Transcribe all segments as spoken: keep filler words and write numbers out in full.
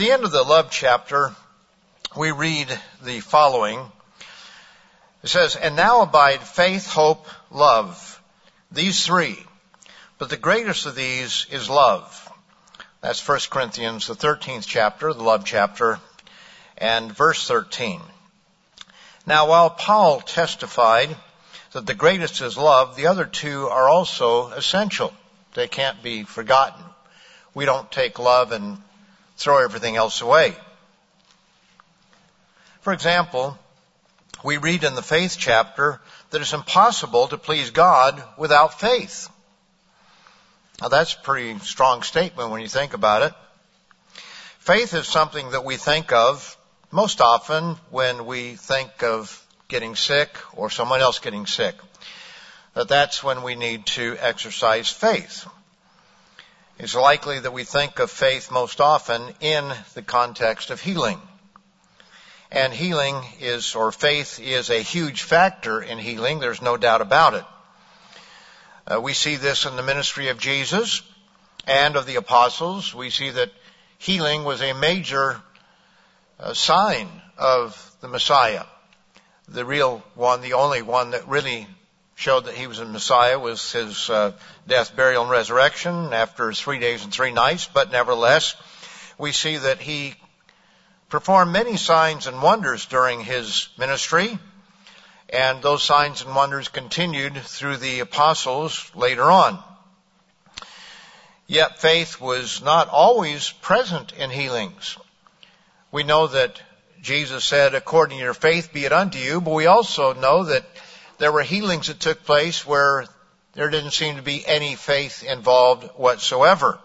the end of the love chapter, we read the following. It says, "And now abide faith, hope, love, these three. But the greatest of these is love." That's First Corinthians, the thirteenth chapter, the love chapter, and verse thirteen. Now, while Paul testified that the greatest is love, the other two are also essential. They can't be forgotten. We don't take love and throw everything else away. For example, we read in the faith chapter that it's impossible to please God without faith. Now, that's a pretty strong statement when you think about it. Faith is something that we think of most often when we think of getting sick or someone else getting sick. That that's when we need to exercise faith. It's likely that we think of faith most often in the context of healing. And healing is, or faith is a huge factor in healing. There's no doubt about it. Uh, we see this in the ministry of Jesus and of the apostles. We see that healing was a major uh, sign of the Messiah. The real one, the only one that really showed that he was a Messiah was his uh, death, burial, and resurrection after three days and three nights. But nevertheless, we see that he performed many signs and wonders during his ministry. And those signs and wonders continued through the apostles later on. Yet faith was not always present in healings. We know that Jesus said, "According to your faith be it unto you." But we also know that there were healings that took place where there didn't seem to be any faith involved whatsoever,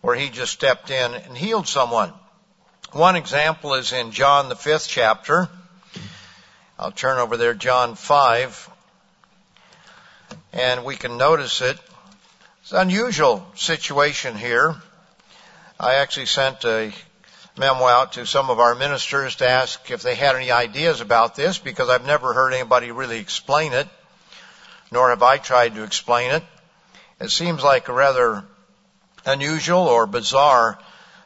where he just stepped in and healed someone. One example is in John the fifth chapter. I'll turn over there, John five, and we can notice it. It's an unusual situation here. I actually sent a memo out to some of our ministers to ask if they had any ideas about this, because I've never heard anybody really explain it, nor have I tried to explain it. It seems like a rather unusual or bizarre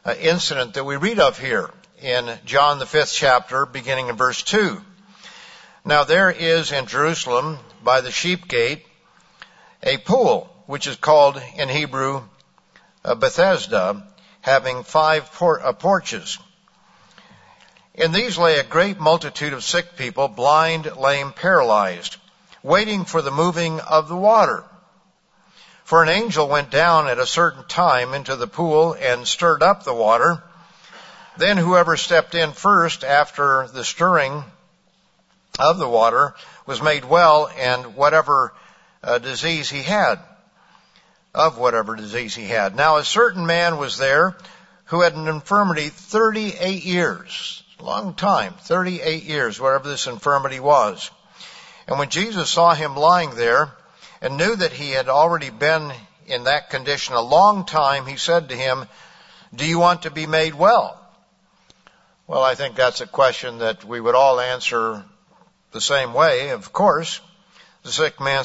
uh, incident that we read of here in John the fifth chapter, beginning in verse two. "Now there is in Jerusalem by the sheep gate a pool, which is called in Hebrew uh, Bethesda, having five por- uh, porches. In these lay a great multitude of sick people, blind, lame, paralyzed, waiting for the moving of the water. For an angel went down at a certain time into the pool and stirred up the water. Then whoever stepped in first after the stirring of the water was made well, and whatever uh, disease he had, of whatever disease he had. Now a certain man was there who had an infirmity thirty-eight years, long time, thirty-eight years, whatever this infirmity was. And when Jesus saw him lying there and knew that he had already been in that condition a long time, he said to him, 'Do you want to be made well?'" Well, I think that's a question that we would all answer the same way, of course. The sick man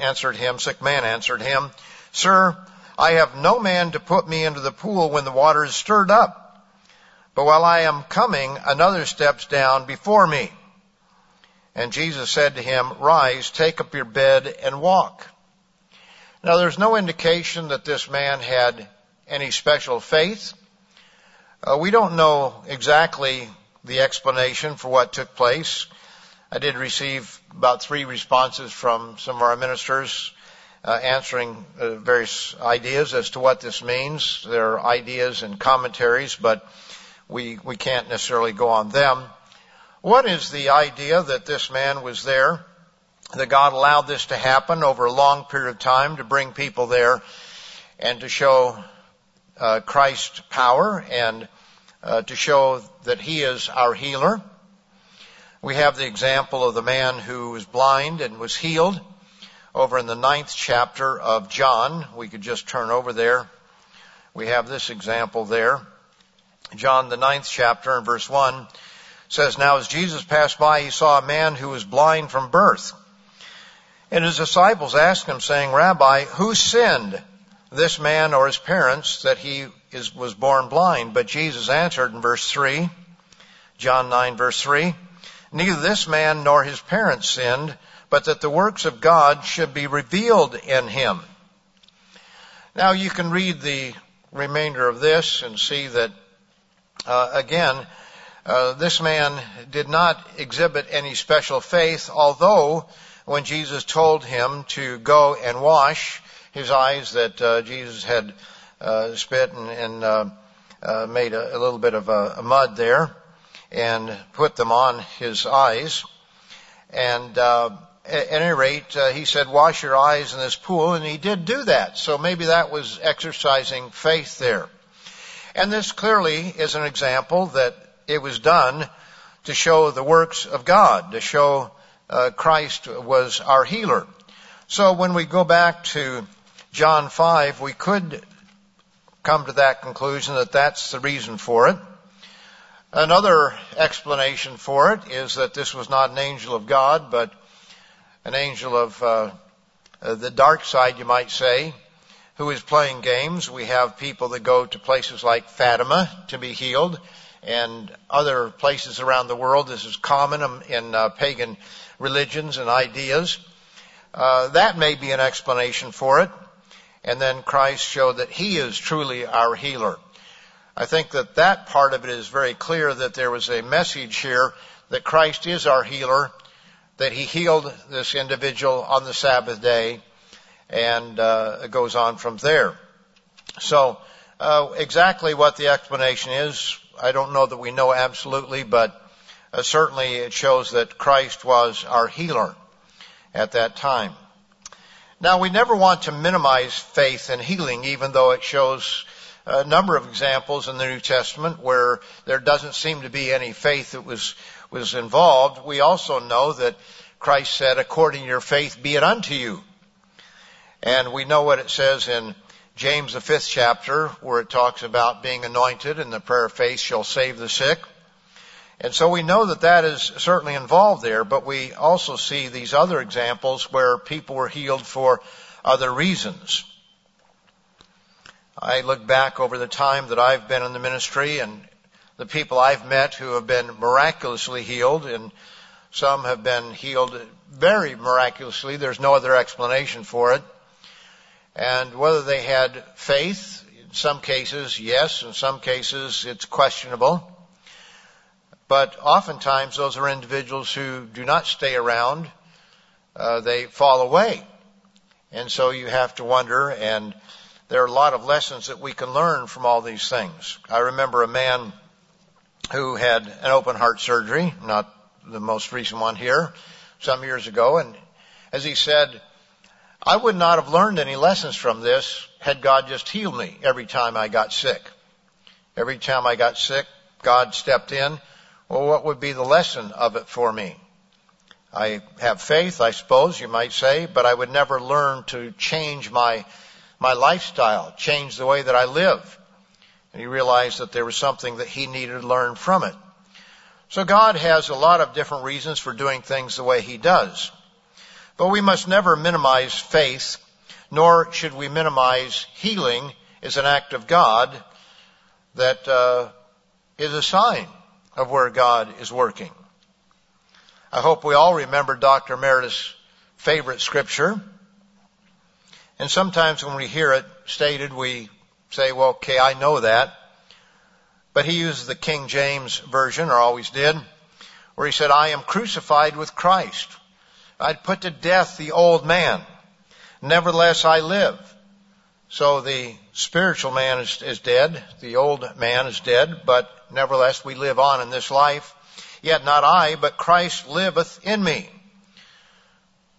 answered him, sick man answered him, "Sir, I have no man to put me into the pool when the water is stirred up. But while I am coming, another steps down before me." And Jesus said to him, "Rise, take up your bed and walk." Now there's no indication that this man had any special faith. Uh, we don't know exactly the explanation for what took place. I did receive about three responses from some of our ministers uh, answering uh, various ideas as to what this means. There are ideas and commentaries, but we we can't necessarily go on them. What is the idea that this man was there, that God allowed this to happen over a long period of time to bring people there and to show uh, Christ's power and uh, to show that he is our healer? We have the example of the man who was blind and was healed over in the ninth chapter of John. We could just turn over there. We have this example there. John, the ninth chapter, and verse one says, "Now as Jesus passed by, he saw a man who was blind from birth. And his disciples asked him, saying, 'Rabbi, who sinned, this man or his parents that he is, was born blind. But Jesus answered in verse three, John nine verse three, neither this man nor his parents sinned, but that the works of God should be revealed in him. Now you can read the remainder of this and see that, uh, again, uh, this man did not exhibit any special faith, although when Jesus told him to go and wash his eyes, that uh, Jesus had uh, spit and, and uh, uh, made a, a little bit of a, a mud there and put them on his eyes. And uh, at any rate, uh, he said, wash your eyes in this pool, and he did do that. So maybe that was exercising faith there. And this clearly is an example that it was done to show the works of God, to show Uh, Christ was our healer. So when we go back to John five, we could come to that conclusion that that's the reason for it. Another explanation for it is that this was not an angel of God, but an angel of uh, the dark side, you might say, who is playing games. We have people that go to places like Fatima to be healed, and other places around the world. This is common in uh, pagan religions and ideas. Uh, that may be an explanation for it. And then Christ showed that he is truly our healer. I think that that part of it is very clear, that there was a message here that Christ is our healer, that he healed this individual on the Sabbath day, and uh, it goes on from there. So uh, exactly what the explanation is, I don't know that we know absolutely, but uh, certainly it shows that Christ was our healer at that time. Now, we never want to minimize faith and healing, even though it shows a number of examples in the New Testament where there doesn't seem to be any faith that was, was involved. We also know that Christ said, according to your faith, be it unto you. And we know what it says in James, the fifth chapter, where it talks about being anointed and the prayer of faith shall save the sick. And so we know that that is certainly involved there, but we also see these other examples where people were healed for other reasons. I look back over the time that I've been in the ministry and the people I've met who have been miraculously healed, and some have been healed very miraculously. There's no other explanation for it. And whether they had faith, in some cases, yes, in some cases, it's questionable. But oftentimes, those are individuals who do not stay around. Uh, they fall away. And so you have to wonder, and there are a lot of lessons that we can learn from all these things. I remember a man who had an open heart surgery, not the most recent one here, some years ago. And as he said, I would not have learned any lessons from this had God just healed me every time I got sick. Every time I got sick, God stepped in. Well, what would be the lesson of it for me? I have faith, I suppose you might say, but I would never learn to change my my lifestyle, change the way that I live. And he realized that there was something that he needed to learn from it. So God has a lot of different reasons for doing things the way he does. But we must never minimize faith, nor should we minimize healing as an act of God that uh, is a sign of where God is working. I hope we all remember Doctor Meredith's favorite scripture. And sometimes when we hear it stated, we say, well, okay, I know that. But he used the King James Version, or always did, where he said, I am crucified with Christ. I'd put to death the old man. Nevertheless, I live. So the spiritual man is, is dead. The old man is dead. But nevertheless, we live on in this life. Yet not I, but Christ liveth in me.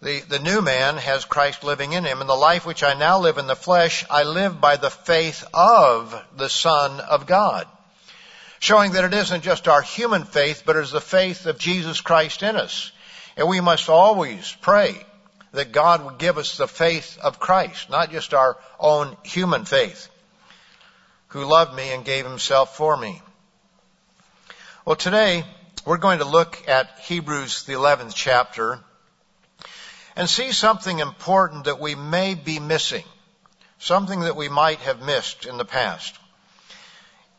The, the new man has Christ living in him. And the life which I now live in the flesh, I live by the faith of the Son of God. Showing that it isn't just our human faith, but it is the faith of Jesus Christ in us. And we must always pray that God would give us the faith of Christ, not just our own human faith, who loved me and gave himself for me. Well, today we're going to look at Hebrews, the eleventh chapter, and see something important that we may be missing something that we might have missed in the past.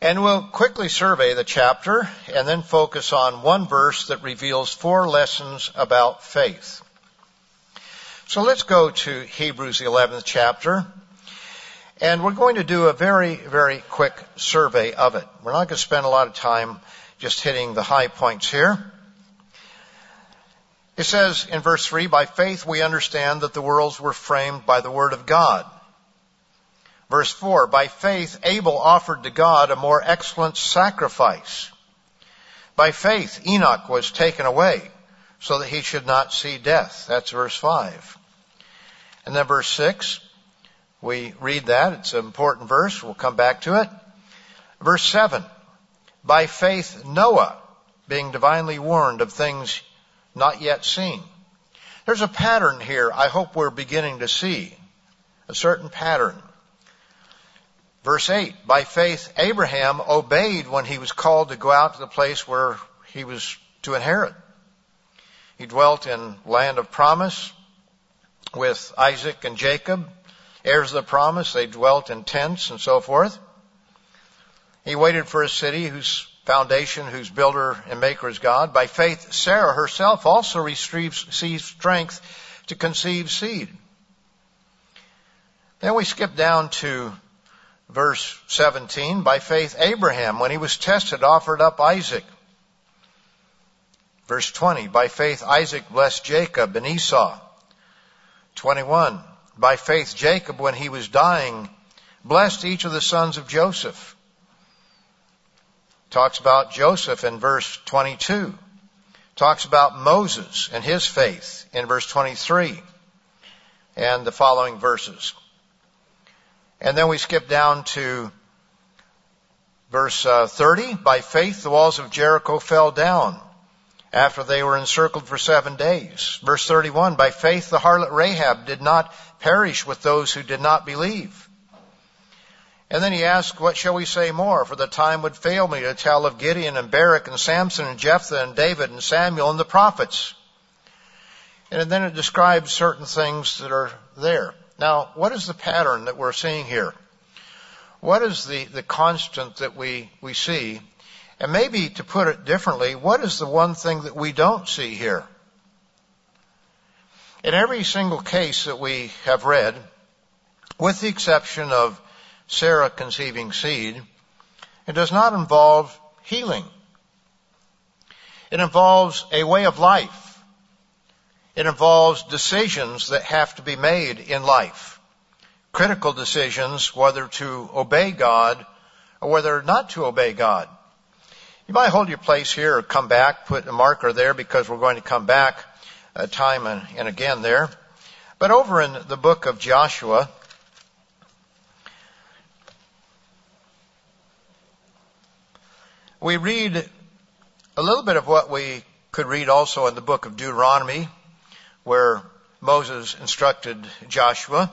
And we'll quickly survey the chapter and then focus on one verse that reveals four lessons about faith. So let's go to Hebrews, the eleventh chapter, and we're going to do a very, very quick survey of it. We're not going to spend a lot of time just hitting the high points here. It says in verse three, by faith we understand that the worlds were framed by the word of God. Verse four, by faith Abel offered to God a more excellent sacrifice. By faith Enoch was taken away so that he should not see death. That's verse five. And then verse six, we read that. It's an important verse. We'll come back to it. Verse seven, by faith Noah, being divinely warned of things not yet seen. There's a pattern here I hope we're beginning to see, a certain pattern. Verse eight, by faith Abraham obeyed when he was called to go out to the place where he was to inherit. He dwelt in land of promise with Isaac and Jacob, heirs of the promise. They dwelt in tents and so forth. He waited for a city whose foundation, whose builder and maker is God. By faith, Sarah herself also received strength to conceive seed. Then we skip down to verse seventeen. By faith, Abraham, when he was tested, offered up Isaac. Verse twenty. By faith, Isaac blessed Jacob and Esau. twenty-one. By faith, Jacob, when he was dying, blessed each of the sons of Joseph. Talks about Joseph in verse twenty-two. Talks about Moses and his faith in verse twenty-three and the following verses. And then we skip down to verse uh, thirty. By faith, the walls of Jericho fell down after they were encircled for seven days. Verse thirty-one. By faith, the harlot Rahab did not perish with those who did not believe. And then he asked, what shall we say more? For the time would fail me to tell of Gideon and Barak and Samson and Jephthah and David and Samuel and the prophets. And then it describes certain things that are there. Now, what is the pattern that we're seeing here? What is the, the constant that we, we see? And maybe to put it differently, what is the one thing that we don't see here? In every single case that we have read, with the exception of Sarah conceiving seed, it does not involve healing. It involves a way of life. It involves decisions that have to be made in life. Critical decisions, whether to obey God or whether not to obey God. You might hold your place here or come back, put a marker there because we're going to come back uh, time and, and again there. But over in the book of Joshua, we read a little bit of what we could read also in the book of Deuteronomy, where Moses instructed Joshua.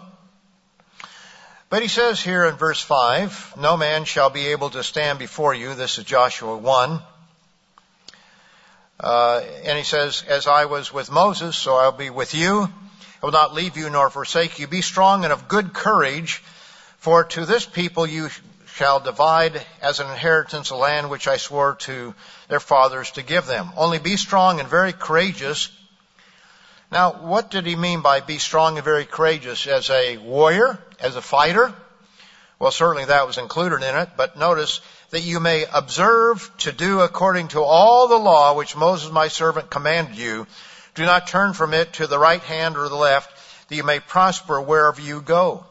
But he says here in verse five, no man shall be able to stand before you. This is Joshua one. Uh, and he says, as I was with Moses, so I'll be with you. I will not leave you nor forsake you. Be strong and of good courage, for to this people you shall divide as an inheritance a land which I swore to their fathers to give them. Only be strong and very courageous. Now, what did he mean by be strong and very courageous? As a warrior, as a fighter? Well, certainly that was included in it, but notice that you may observe to do according to all the law which Moses my servant commanded you. Do not turn from it to the right hand or the left, that you may prosper wherever you go.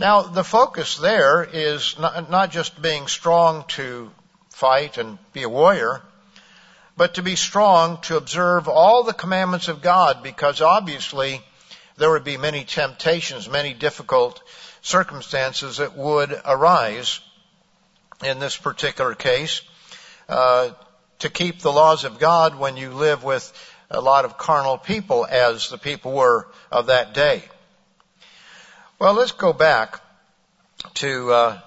Now, the focus there is not, not just being strong to fight and be a warrior, but to be strong to observe all the commandments of God, because obviously there would be many temptations, many difficult circumstances that would arise in this particular case. Uh, to keep the laws of God when you live with a lot of carnal people, as the people were of that day. Well, let's go back to uh,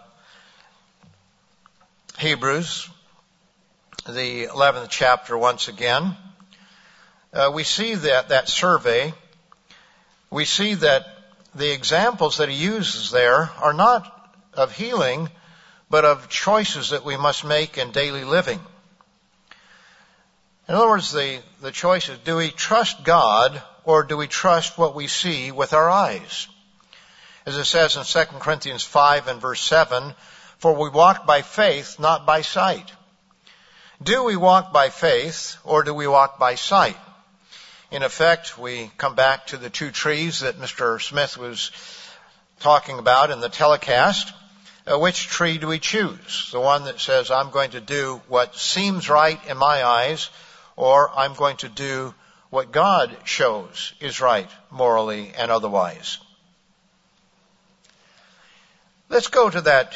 Hebrews, the eleventh chapter once again. Uh, we see that that survey, we see that the examples that he uses there are not of healing, but of choices that we must make in daily living. In other words, the, the choice is, do we trust God or do we trust what we see with our eyes? As it says in Second Corinthians five and verse seven, for we walk by faith, not by sight. Do we walk by faith or do we walk by sight? In effect, we come back to the two trees that Mister Smith was talking about in the telecast. Uh, which tree do we choose? The one that says, I'm going to do what seems right in my eyes, or I'm going to do what God shows is right morally and otherwise. Let's go to that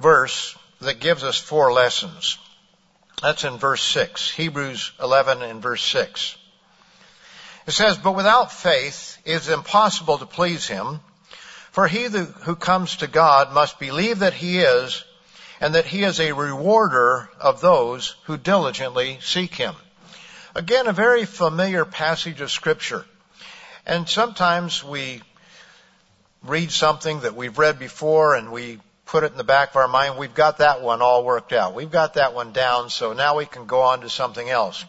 verse that gives us four lessons. That's in verse six, Hebrews eleven and verse six. It says, but without faith it is impossible to please him, for he who comes to God must believe that he is, and that he is a rewarder of those who diligently seek him. Again, a very familiar passage of Scripture. And sometimes we read something that we've read before and we put it in the back of our mind. We've got that one all worked out. We've got that one down, so now we can go on to something else.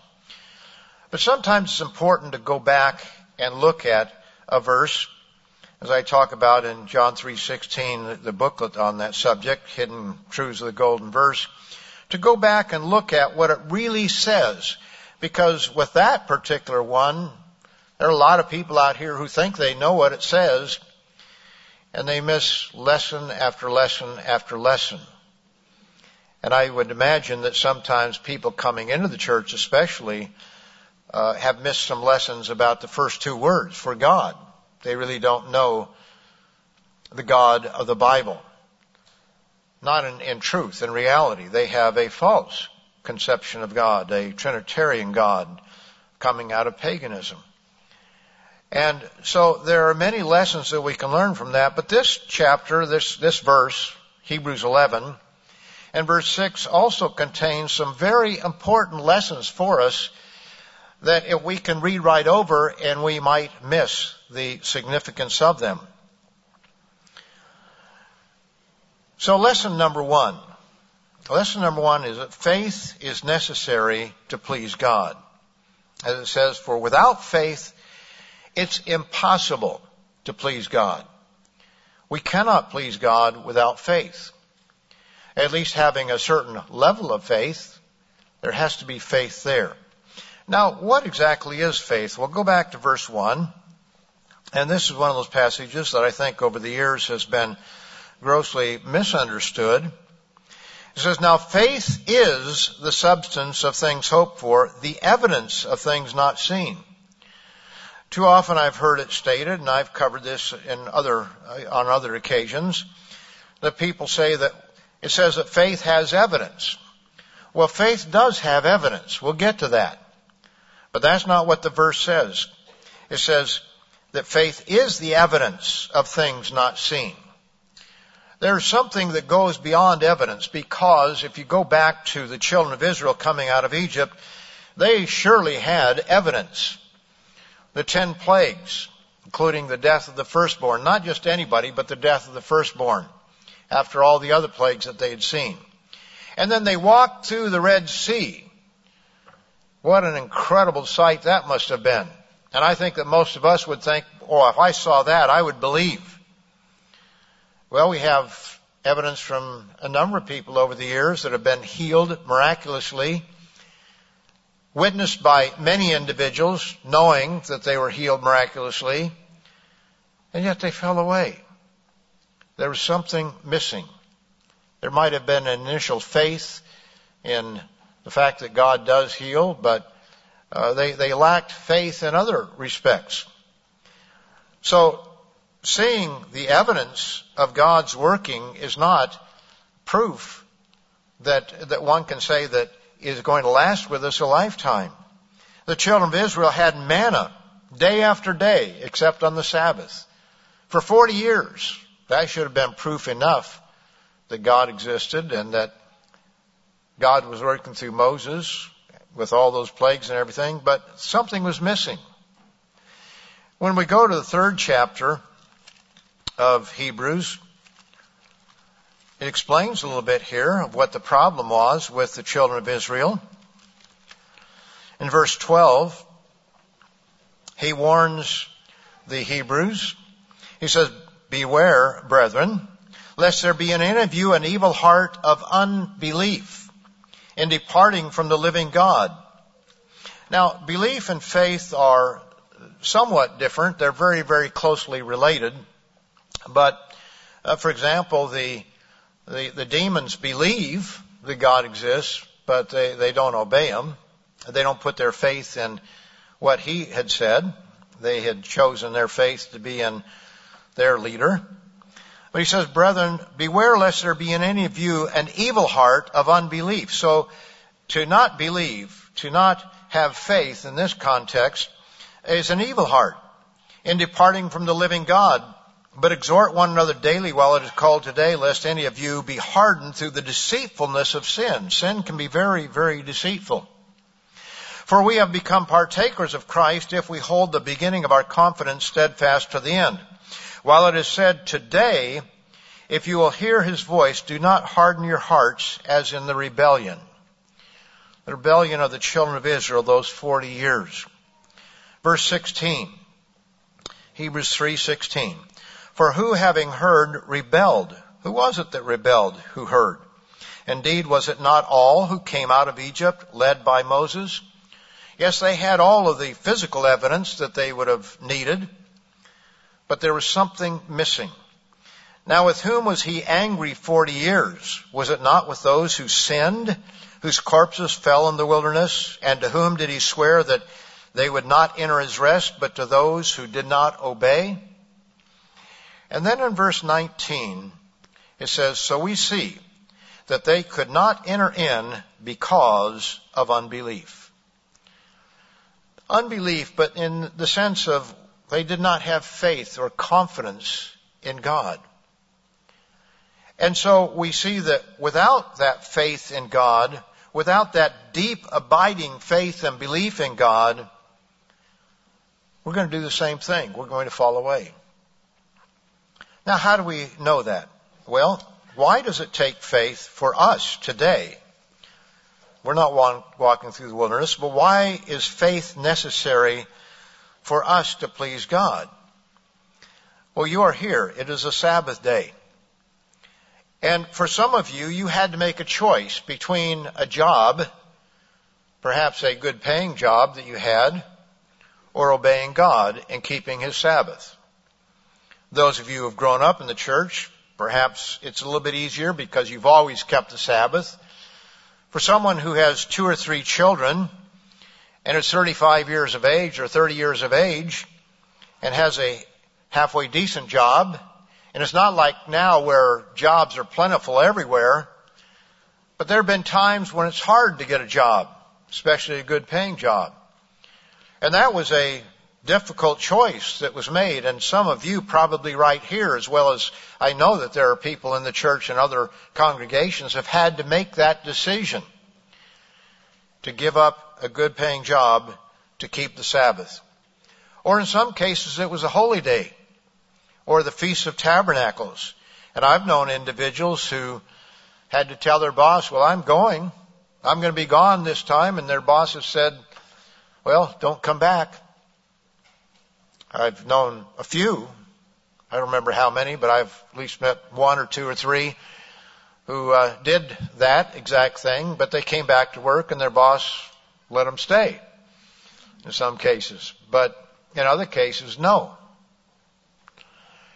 But sometimes it's important to go back and look at a verse, as I talk about in John three sixteen, the booklet on that subject, Hidden Truths of the Golden Verse, to go back and look at what it really says. Because with that particular one, there are a lot of people out here who think they know what it says, and they miss lesson after lesson after lesson. And I would imagine that sometimes people coming into the church especially uh, have missed some lessons about the first two words, for God. They really don't know the God of the Bible. Not in, in truth, in reality. They have a false conception of God, a Trinitarian God coming out of paganism. And so there are many lessons that we can learn from that. But this chapter, this, this verse, Hebrews eleven and verse six, also contains some very important lessons for us that if we can read right over and we might miss the significance of them. So lesson number one. Lesson number one is that faith is necessary to please God. As it says, for without faith, it's impossible to please God. We cannot please God without faith. At least having a certain level of faith, there has to be faith there. Now, what exactly is faith? Well, go back to verse one. And this is one of those passages that I think over the years has been grossly misunderstood. It says, now faith is the substance of things hoped for, the evidence of things not seen. Too often I've heard it stated, and I've covered this in other, on other occasions, that people say that it says that faith has evidence. Well, faith does have evidence. We'll get to that. But that's not what the verse says. It says that faith is the evidence of things not seen. There's something that goes beyond evidence, because if you go back to the children of Israel coming out of Egypt, they surely had evidence. The ten plagues, including the death of the firstborn. Not just anybody, but the death of the firstborn after all the other plagues that they had seen. And then they walked through the Red Sea. What an incredible sight that must have been. And I think that most of us would think, oh, if I saw that, I would believe. Well, we have evidence from a number of people over the years that have been healed miraculously, witnessed by many individuals knowing that they were healed miraculously, and yet they fell away. There was something missing. There might have been an initial faith in the fact that God does heal, but uh, they, they lacked faith in other respects. So seeing the evidence of God's working is not proof that, that one can say that is going to last with us a lifetime. The children of Israel had manna day after day, except on the Sabbath, for forty years. That should have been proof enough that God existed and that God was working through Moses with all those plagues and everything, but something was missing. When we go to the third chapter of Hebrews, it explains a little bit here of what the problem was with the children of Israel. In verse twelve, he warns the Hebrews. He says, "Beware, brethren, lest there be in any of you an evil heart of unbelief in departing from the living God." Now, belief and faith are somewhat different. They're very, very closely related. But, uh, for example, the, the the demons believe that God exists, but they, they don't obey him. They don't put their faith in what he had said. They had chosen their faith to be in their leader. But he says, "Brethren, beware lest there be in any of you an evil heart of unbelief." So to not believe, to not have faith in this context, is an evil heart in departing from the living God. "But exhort one another daily while it is called today, lest any of you be hardened through the deceitfulness of sin." Sin can be very, very deceitful. "For we have become partakers of Christ if we hold the beginning of our confidence steadfast to the end. While it is said, today, if you will hear his voice, do not harden your hearts as in the rebellion." The rebellion of the children of Israel, those forty years. Verse sixteen, Hebrews three sixteen. "For who having heard rebelled?" Who was it that rebelled who heard? "Indeed, was it not all who came out of Egypt led by Moses?" Yes, they had all of the physical evidence that they would have needed, but there was something missing. "Now with whom was he angry forty years? Was it not with those who sinned, whose corpses fell in the wilderness? And to whom did he swear that they would not enter his rest, but to those who did not obey?" And then in verse nineteen, it says, "So we see that they could not enter in because of unbelief." Unbelief, but in the sense of they did not have faith or confidence in God. And so we see that without that faith in God, without that deep abiding faith and belief in God, we're going to do the same thing. We're going to fall away. Now, how do we know that? Well, why does it take faith for us today? We're not walking through the wilderness, but why is faith necessary for us to please God? Well, you are here. It is a Sabbath day. And for some of you, you had to make a choice between a job, perhaps a good paying job that you had, or obeying God and keeping his Sabbath. Those of you who have grown up in the church, perhaps it's a little bit easier because you've always kept the Sabbath. For someone who has two or three children and is thirty-five years of age or thirty years of age and has a halfway decent job, and it's not like now where jobs are plentiful everywhere, but there have been times when it's hard to get a job, especially a good paying job. And that was a difficult choice that was made, and some of you probably right here, as well as I know that there are people in the church and other congregations, have had to make that decision to give up a good paying job to keep the Sabbath. Or in some cases it was a holy day or the Feast of Tabernacles. And I've known individuals who had to tell their boss, "Well, I'm going. I'm going to be gone this time." And their boss has said, "Well, don't come back." I've known a few, I don't remember how many, but I've at least met one or two or three who uh, did that exact thing, but they came back to work and their boss let them stay in some cases. But in other cases, no.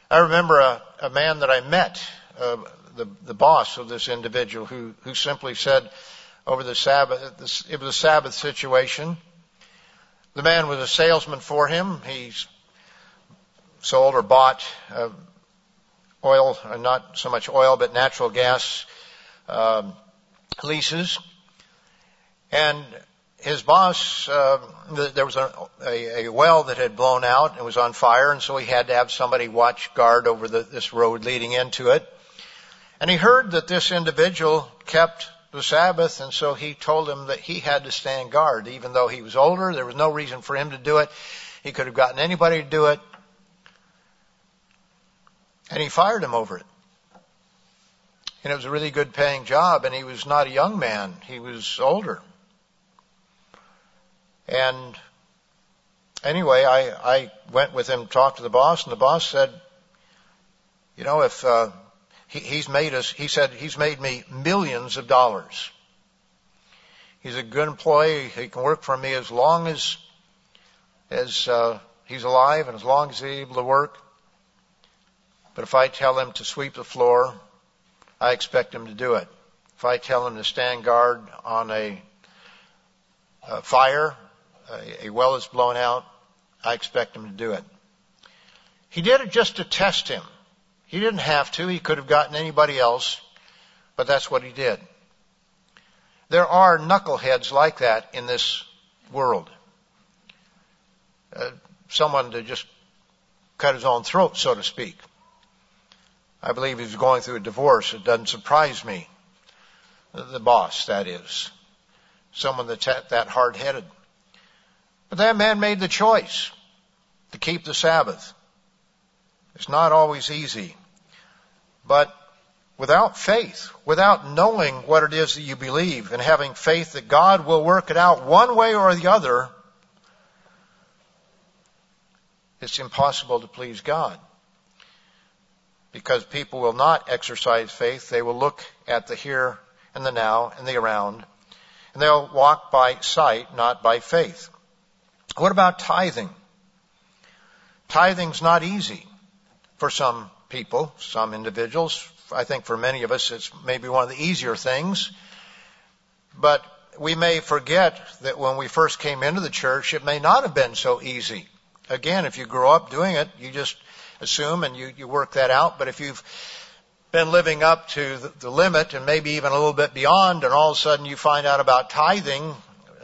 I remember a, a man that I met, uh, the, the boss of this individual, who, who simply said over the Sabbath, it was a Sabbath situation. The man was a salesman for him. He's sold or bought uh, oil, or not so much oil, but natural gas uh, leases. And his boss, uh, there was a, a, a well that had blown out and was on fire, and so he had to have somebody watch guard over the, this road leading into it. And he heard that this individual kept the Sabbath, and so he told him that he had to stand guard. Even though he was older, there was no reason for him to do it. He could have gotten anybody to do it. And he fired him over it. And it was a really good paying job. And he was not a young man. He was older. And anyway, I, I went with him, talked to the boss. And the boss said, you know, if uh, he, he's made us, he said, he's made me millions of dollars. He's a good employee. He can work for me as long as as uh, he's alive and as long as he's able to work. But if I tell him to sweep the floor, I expect him to do it. If I tell him to stand guard on a, a fire, a, a well is blown out, I expect him to do it. He did it just to test him. He didn't have to. He could have gotten anybody else, but that's what he did. There are knuckleheads like that in this world. Uh, someone to just cut his own throat, so to speak. I believe he's going through a divorce. It doesn't surprise me. The boss, that is. Someone that's that hard-headed. But that man made the choice to keep the Sabbath. It's not always easy. But without faith, without knowing what it is that you believe, and having faith that God will work it out one way or the other, it's impossible to please God. Because people will not exercise faith. They will look at the here and the now and the around. And they'll walk by sight, not by faith. What about tithing? Tithing's not easy for some people, some individuals. I think for many of us it's maybe one of the easier things. But we may forget that when we first came into the church, it may not have been so easy. Again, if you grow up doing it, you just assume and you, you work that out. But if you've been living up to the, the limit and maybe even a little bit beyond, and all of a sudden you find out about tithing,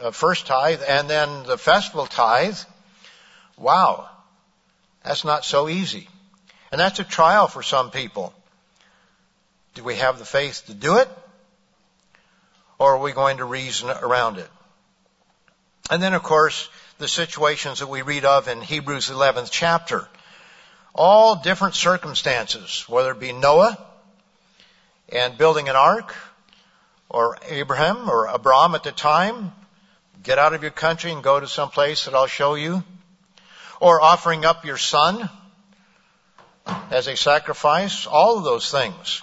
uh, first tithe, and then the festival tithe, wow, that's not so easy. And that's a trial for some people. Do we have the faith to do it? Or are we going to reason around it? And then, of course, the situations that we read of in Hebrews eleventh chapter. All different circumstances, whether it be Noah and building an ark, or Abraham or Abram at the time, get out of your country and go to some place that I'll show you, or offering up your son as a sacrifice, all of those things.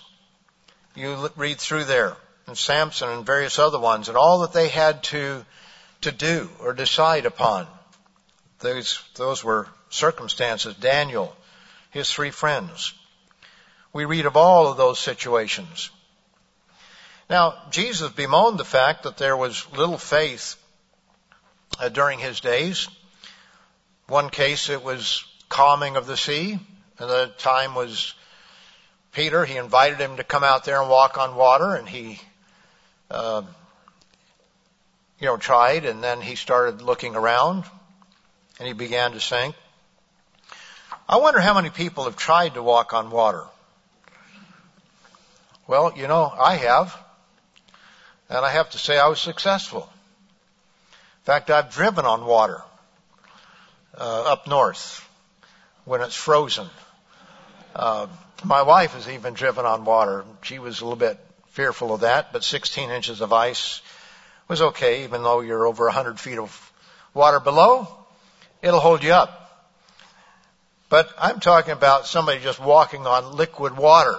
You read through there, and Samson and various other ones, and all that they had to to do or decide upon. Those, those were circumstances. Daniel, his three friends. We read of all of those situations. Now, Jesus bemoaned the fact that there was little faith uh, during his days. One case, it was calming of the sea. Another time was Peter. He invited him to come out there and walk on water, and he uh, you know, tried, and then he started looking around, and he began to sink. I wonder how many people have tried to walk on water. Well, you know, I have. And I have to say I was successful. In fact, I've driven on water uh, up north when it's frozen. Uh, my wife has even driven on water. She was a little bit fearful of that, but sixteen inches of ice was okay, even though you're over one hundred feet of water below. It'll hold you up. But I'm talking about somebody just walking on liquid water.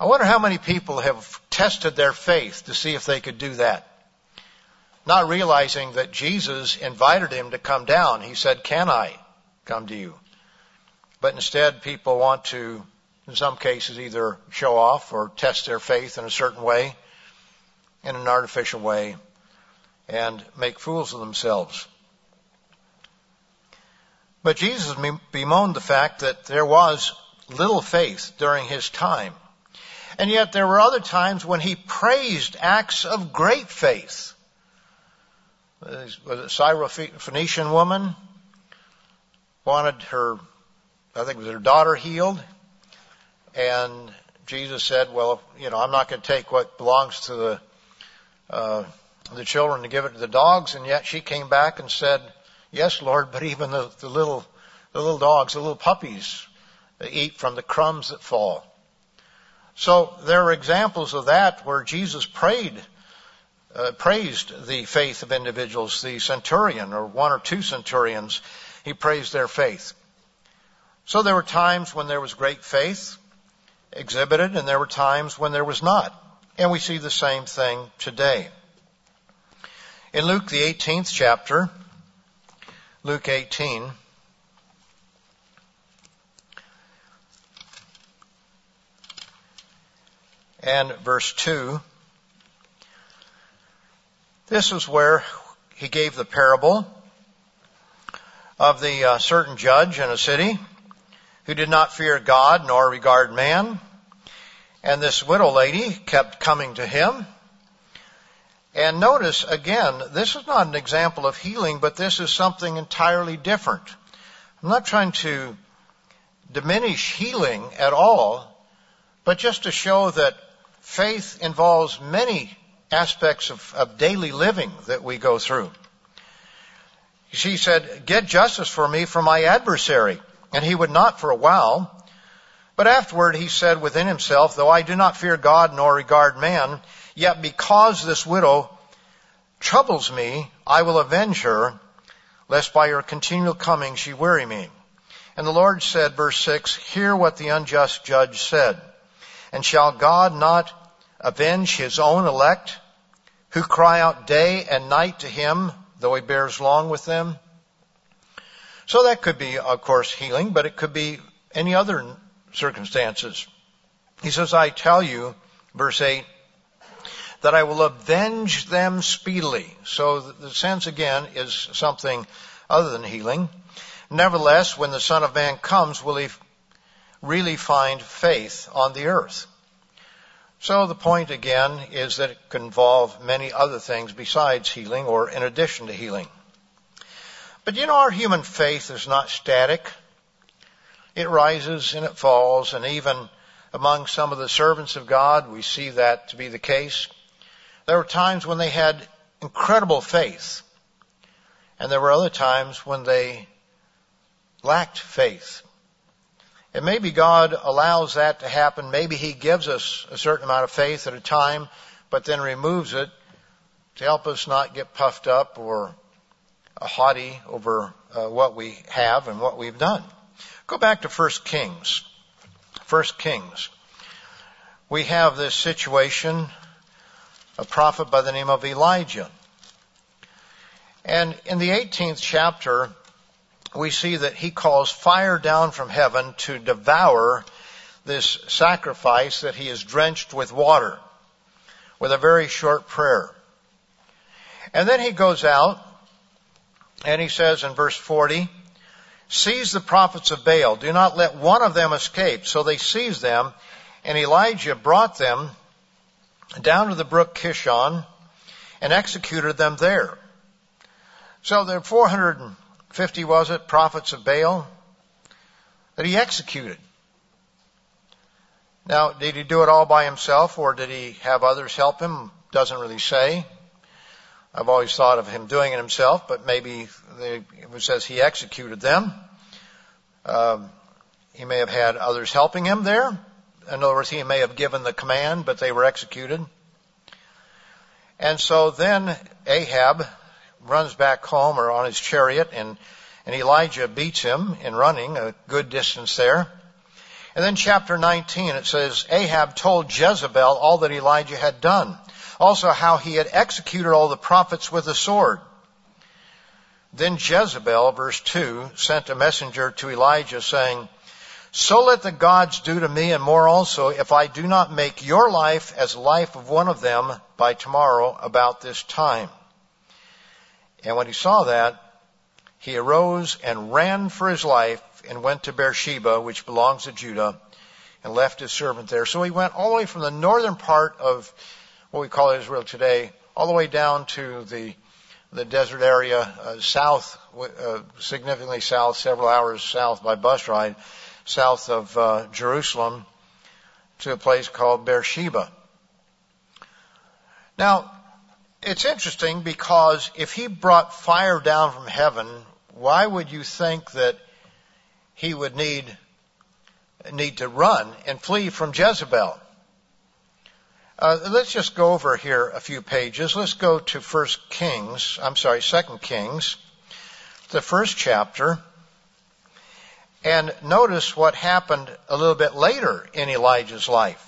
I wonder how many people have tested their faith to see if they could do that, not realizing that Jesus invited him to come down. He said, can I come to you? But instead, people want to, in some cases, either show off or test their faith in a certain way, in an artificial way, and make fools of themselves. But Jesus bemoaned the fact that there was little faith during his time. And yet there were other times when he praised acts of great faith. Was it a Syrophoenician woman? Wanted her, I think it was her daughter, healed. And Jesus said, well, you know, I'm not going to take what belongs to the, uh, the children to give it to the dogs. And yet she came back and said, Yes, Lord, but even the, the little the little dogs, the little puppies, they eat from the crumbs that fall. So there are examples of that where Jesus prayed, uh, praised the faith of individuals, the centurion or one or two centurions. He praised their faith. So there were times when there was great faith exhibited, and there were times when there was not. And we see the same thing today. In Luke, the eighteenth chapter, Luke eighteen, and verse two, this is where he gave the parable of the uh, certain judge in a city who did not fear God nor regard man. And this widow lady kept coming to him. And notice, again, this is not an example of healing, but this is something entirely different. I'm not trying to diminish healing at all, but just to show that faith involves many aspects of, of daily living that we go through. She said, "Get justice for me from my adversary." And he would not for a while. But afterward he said within himself, "Though I do not fear God nor regard man, yet because this widow troubles me, I will avenge her, lest by her continual coming she weary me." And the Lord said, verse six, "Hear what the unjust judge said. And shall God not avenge his own elect, who cry out day and night to him, though he bears long with them?" So that could be, of course, healing, but it could be any other circumstances. He says, "I tell you," verse eight, "that I will avenge them speedily." So the sense, again, is something other than healing. "Nevertheless, when the Son of Man comes, will he really find faith on the earth?" So the point, again, is that it can involve many other things besides healing or in addition to healing. But you know, our human faith is not static. It rises and it falls, and even among some of the servants of God, we see that to be the case. There were times when they had incredible faith, and there were other times when they lacked faith. And maybe God allows that to happen. Maybe he gives us a certain amount of faith at a time, but then removes it to help us not get puffed up or haughty over uh, what we have and what we've done. Go back to First Kings. First Kings. We have this situation, a prophet by the name of Elijah. And in the eighteenth chapter, we see that he calls fire down from heaven to devour this sacrifice that he is drenched with water, with a very short prayer. And then he goes out, and he says in verse forty, "Seize the prophets of Baal. Do not let one of them escape." So they seized them, and Elijah brought them down to the brook Kishon and executed them there. So there were four hundred fifty, was it, prophets of Baal that he executed. Now, did he do it all by himself, or did he have others help him? Doesn't really say. I've always thought of him doing it himself, but maybe they, it says he executed them. Um, he may have had others helping him there. In other words, he may have given the command, but they were executed. And so then Ahab runs back home or on his chariot, and, and Elijah beats him in running a good distance there. And then chapter nineteen, it says, "Ahab told Jezebel all that Elijah had done, also how he had executed all the prophets with a sword. Then Jezebel," verse two, "sent a messenger to Elijah, saying, 'So let the gods do to me and more also, if I do not make your life as life of one of them by tomorrow about this time.' And when he saw that, he arose and ran for his life and went to Beersheba, which belongs to Judah, and left his servant there." So he went all the way from the northern part of what we call Israel today, all the way down to the the desert area, uh, south, uh, significantly south, several hours south by bus ride, south of uh, Jerusalem, to a place called Beersheba. Now, it's interesting because if he brought fire down from heaven why would you think that he would need need to run and flee from Jezebel? Uh, let's just go over here a few pages. Let's go to First Kings. I'm sorry, Second Kings, the first chapter, and notice what happened a little bit later in Elijah's life.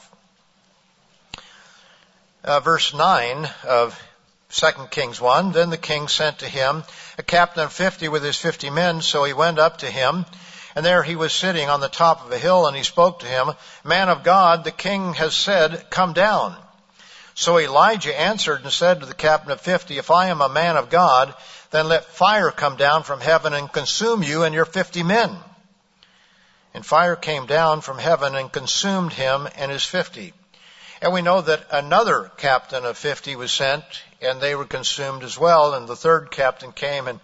Uh, verse nine of Second Kings one, then the king sent to him a captain of fifty with his fifty men, so he went up to him, and there he was sitting on the top of a hill, and he spoke to him, Man of God, the king has said, Come down. So Elijah answered and said to the captain of fifty, If I am a man of God, then let fire come down from heaven and consume you and your fifty men. And fire came down from heaven and consumed him and his fifty. And we know that another captain of fifty was sent, and they were consumed as well. And the third captain came, and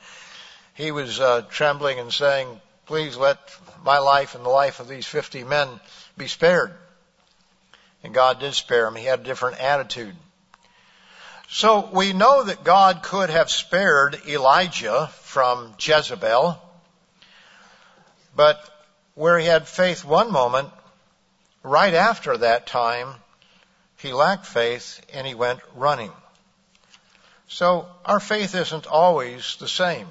he was uh, trembling and saying, Please let my life and the life of these fifty men be spared. And God did spare him. He had a different attitude. So we know that God could have spared Elijah from Jezebel, but where he had faith one moment, right after that time, he lacked faith and he went running. So our faith isn't always the same.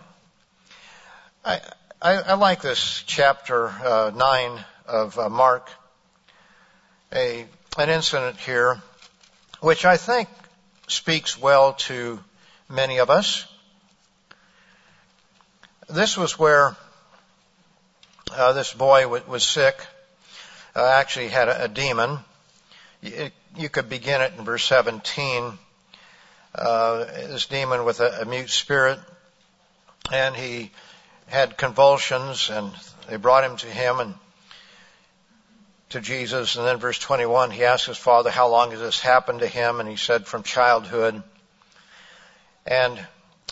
I, I, I like this chapter uh, nine of uh, Mark, a an incident here, which I think speaks well to many of us. This was where uh, this boy w- was sick, uh, actually had a, a demon. It, you could begin it in verse seventeen. Uh, this demon with a, a mute spirit, and he had convulsions, and they brought him to him and to Jesus. And then verse twenty-one, he asked his father, how long has this happened to him? And he said, from childhood. And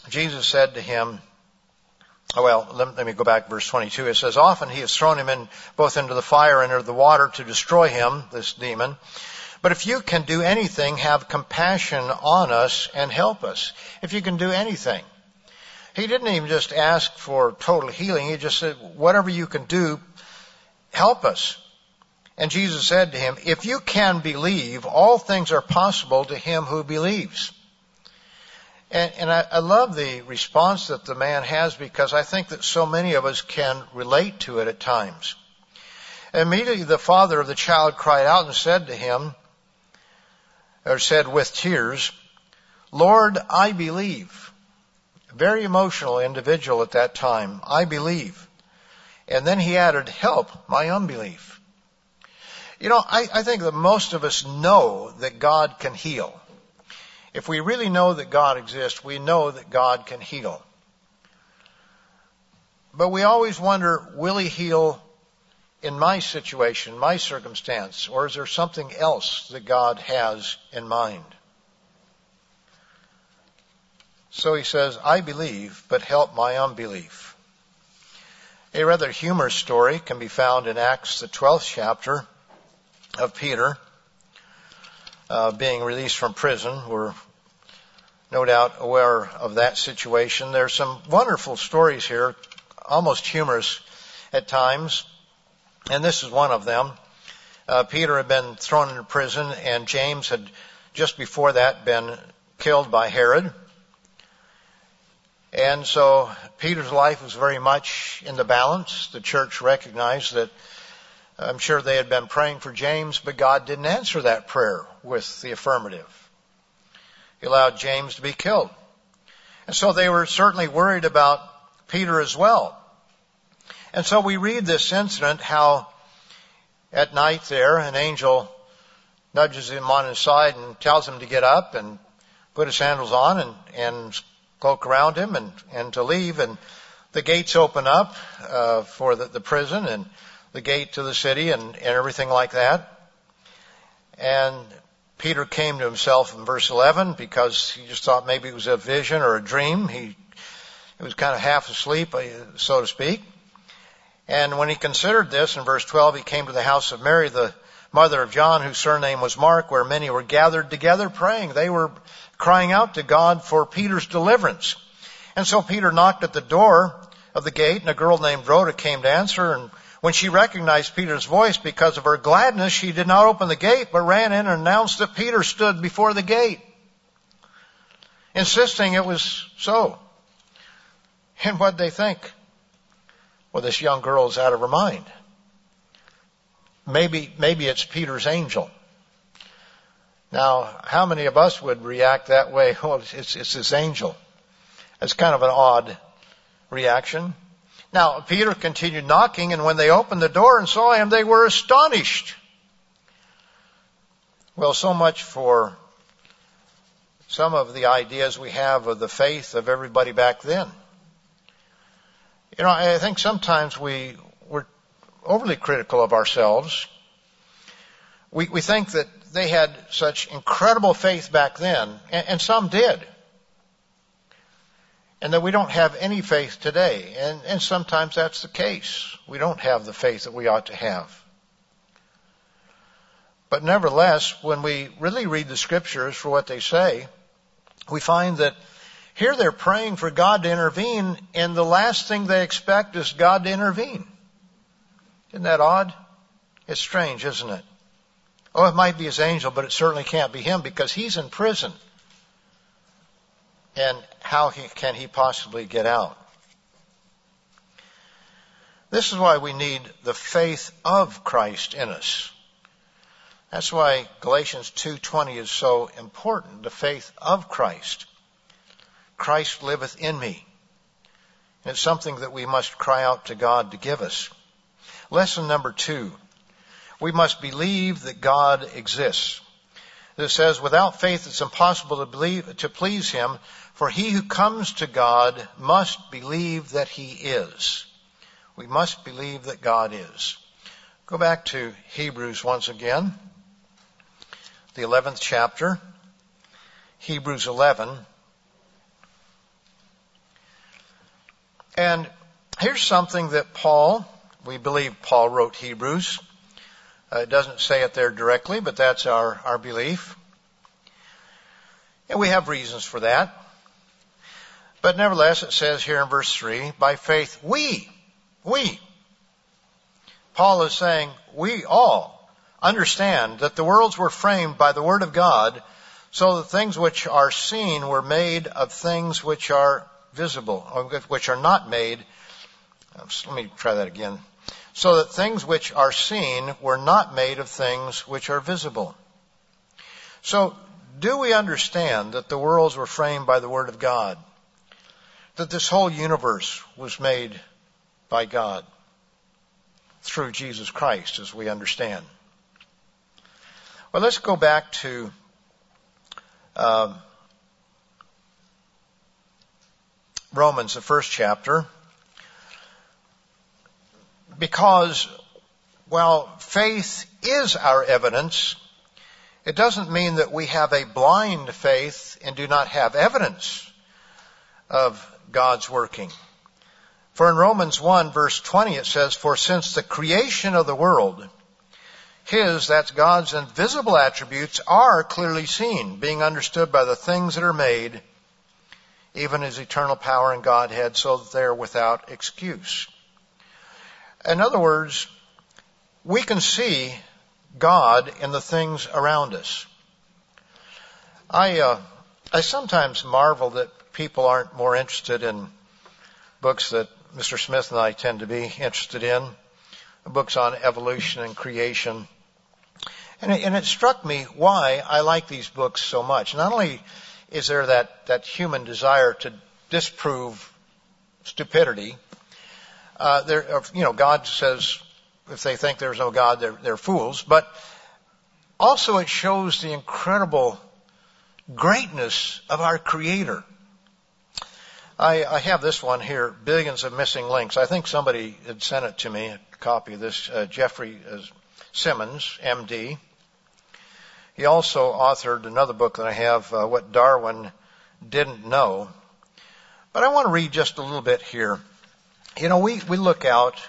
Jesus said to him, oh, well, let, let me go back to verse twenty-two. It says, often he has thrown him in both into the fire and into the water to destroy him, this demon. But if you can do anything, have compassion on us and help us. If you can do anything. He didn't even just ask for total healing. He just said, whatever you can do, help us. And Jesus said to him, if you can believe, all things are possible to him who believes. And, and I, I love the response that the man has, because I think that so many of us can relate to it at times. Immediately the father of the child cried out and said to him, or said with tears, Lord, I believe. Very emotional individual at that time. I believe. And then he added, help my unbelief. You know, I, I think that most of us know that God can heal. If we really know that God exists, we know that God can heal. But we always wonder, will he heal in my situation, my circumstance, or is there something else that God has in mind? So he says, I believe, but help my unbelief. A rather humorous story can be found in Acts, the twelfth chapter, of Peter uh, being released from prison. We're no doubt aware of that situation. There's some wonderful stories here, almost humorous at times. And this is one of them. Uh, Peter had been thrown into prison, and James had just before that been killed by Herod. And so Peter's life was very much in the balance. The church recognized that. I'm sure they had been praying for James, but God didn't answer that prayer with the affirmative. He allowed James to be killed. And so they were certainly worried about Peter as well. And so we read this incident, how at night there, an angel nudges him on his side and tells him to get up and put his sandals on and, and cloak around him and, and to leave. And the gates open up uh, for the, the prison and the gate to the city and, and everything like that. And Peter came to himself in verse eleven because he just thought maybe it was a vision or a dream. He, he was kind of half asleep, so to speak. And when he considered this, in verse twelve, he came to the house of Mary, the mother of John, whose surname was Mark, where many were gathered together praying. They were crying out to God for Peter's deliverance. And so Peter knocked at the door of the gate, and a girl named Rhoda came to answer. And when she recognized Peter's voice because of her gladness, she did not open the gate, but ran in and announced that Peter stood before the gate, insisting it was so. And what'd they think? Well, this young girl is out of her mind. Maybe, maybe it's Peter's angel. Now, how many of us would react that way? Well, it's, it's his angel. That's kind of an odd reaction. Now, Peter continued knocking, and when they opened the door and saw him, they were astonished. Well, so much for some of the ideas we have of the faith of everybody back then. You know, I think sometimes we, we're overly critical of ourselves. We, we think that they had such incredible faith back then, and, and some did, and that we don't have any faith today. And, and sometimes that's the case. We don't have the faith that we ought to have. But nevertheless, when we really read the scriptures for what they say, we find that here they're praying for God to intervene, and the last thing they expect is God to intervene. Isn't that odd? It's strange, isn't it? Oh, it might be his angel, but it certainly can't be him because he's in prison. And how he, can he possibly get out? This is why we need the faith of Christ in us. That's why Galatians two twenty is so important, the faith of Christ. Christ liveth in me. And it's something that we must cry out to God to give us. Lesson number two, we must believe that God exists. It says, without faith it's impossible to believe, to please him, for he who comes to God must believe that he is. We must believe that God is. Go back to Hebrews once again, the eleventh chapter, Hebrews eleven. And here's something that Paul, we believe Paul wrote Hebrews. Uh, it doesn't say it there directly, but that's our, our belief. And we have reasons for that. But nevertheless, it says here in verse three, by faith we, we, Paul is saying, we all understand that the worlds were framed by the word of God, so the things which are seen were made of things which are visible, which are not made. Let me try that again. So that things which are seen were not made of things which are visible. So, do we understand that the worlds were framed by the word of God? That this whole universe was made by God through Jesus Christ, as we understand. Well, let's go back to um, Romans, the first chapter. Because while faith is our evidence, it doesn't mean that we have a blind faith and do not have evidence of God's working. For in Romans one, verse twenty, it says, for since the creation of the world, his, that's God's invisible attributes, are clearly seen, being understood by the things that are made, even his eternal power and Godhead, so that they are without excuse. In other words, we can see God in the things around us. I uh, I sometimes marvel that people aren't more interested in books that Mister Smith and I tend to be interested in, books on evolution and creation. And it, and it struck me why I like these books so much. Not only is there that, that human desire to disprove stupidity, Uh, there, you know, God says if they think there's no God, they're, they're fools. But also it shows the incredible greatness of our Creator. I, I have this one here, Billions of Missing Links. I think somebody had sent it to me, a copy of this, uh, Jeffrey Simmons, M D. He also authored another book that I have, uh, What Darwin Didn't Know. But I want to read just a little bit here. You know, we, we look out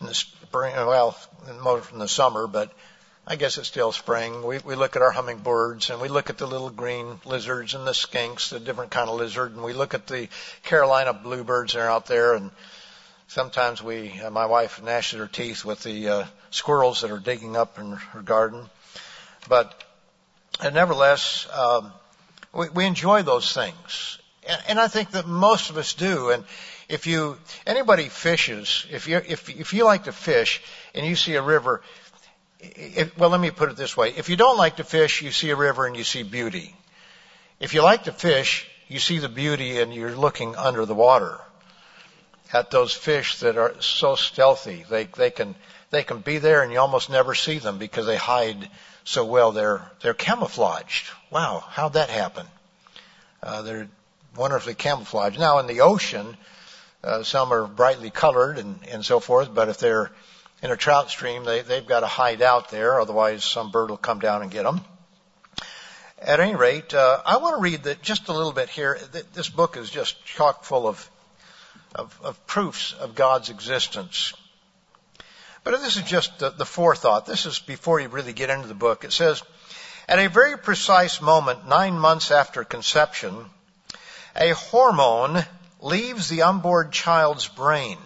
in the spring, well, most in the summer, but I guess it's still spring. We, we look at our hummingbirds, and we look at the little green lizards and the skinks, the different kind of lizard, and we look at the Carolina bluebirds that are out there, and Sometimes we, uh, my wife gnashes her teeth with the uh, squirrels that are digging up in her garden. But and nevertheless, um, we, we enjoy those things. And, and I think that most of us do. And if you, anybody fishes, if you, if, if you like to fish and you see a river, it, well, let me put it this way. If you don't like to fish, you see a river and you see beauty. If you like to fish, you see the beauty and you're looking under the water at those fish that are so stealthy. They, they can, they can be there and you almost never see them because they hide so well. They're, they're camouflaged. Wow. How'd that happen? Uh, they're wonderfully camouflaged. Now in the ocean, uh, some are brightly colored and, and so forth, but if they're in a trout stream, they, they've got to hide out there. Otherwise some bird will come down and get them. At any rate, uh, I want to read that just a little bit here. This book is just chock full of Of, of proofs of God's existence. But this is just the, the forethought. This is before you really get into the book. It says, at a very precise moment, nine months after conception, a hormone leaves the unborn child's brain.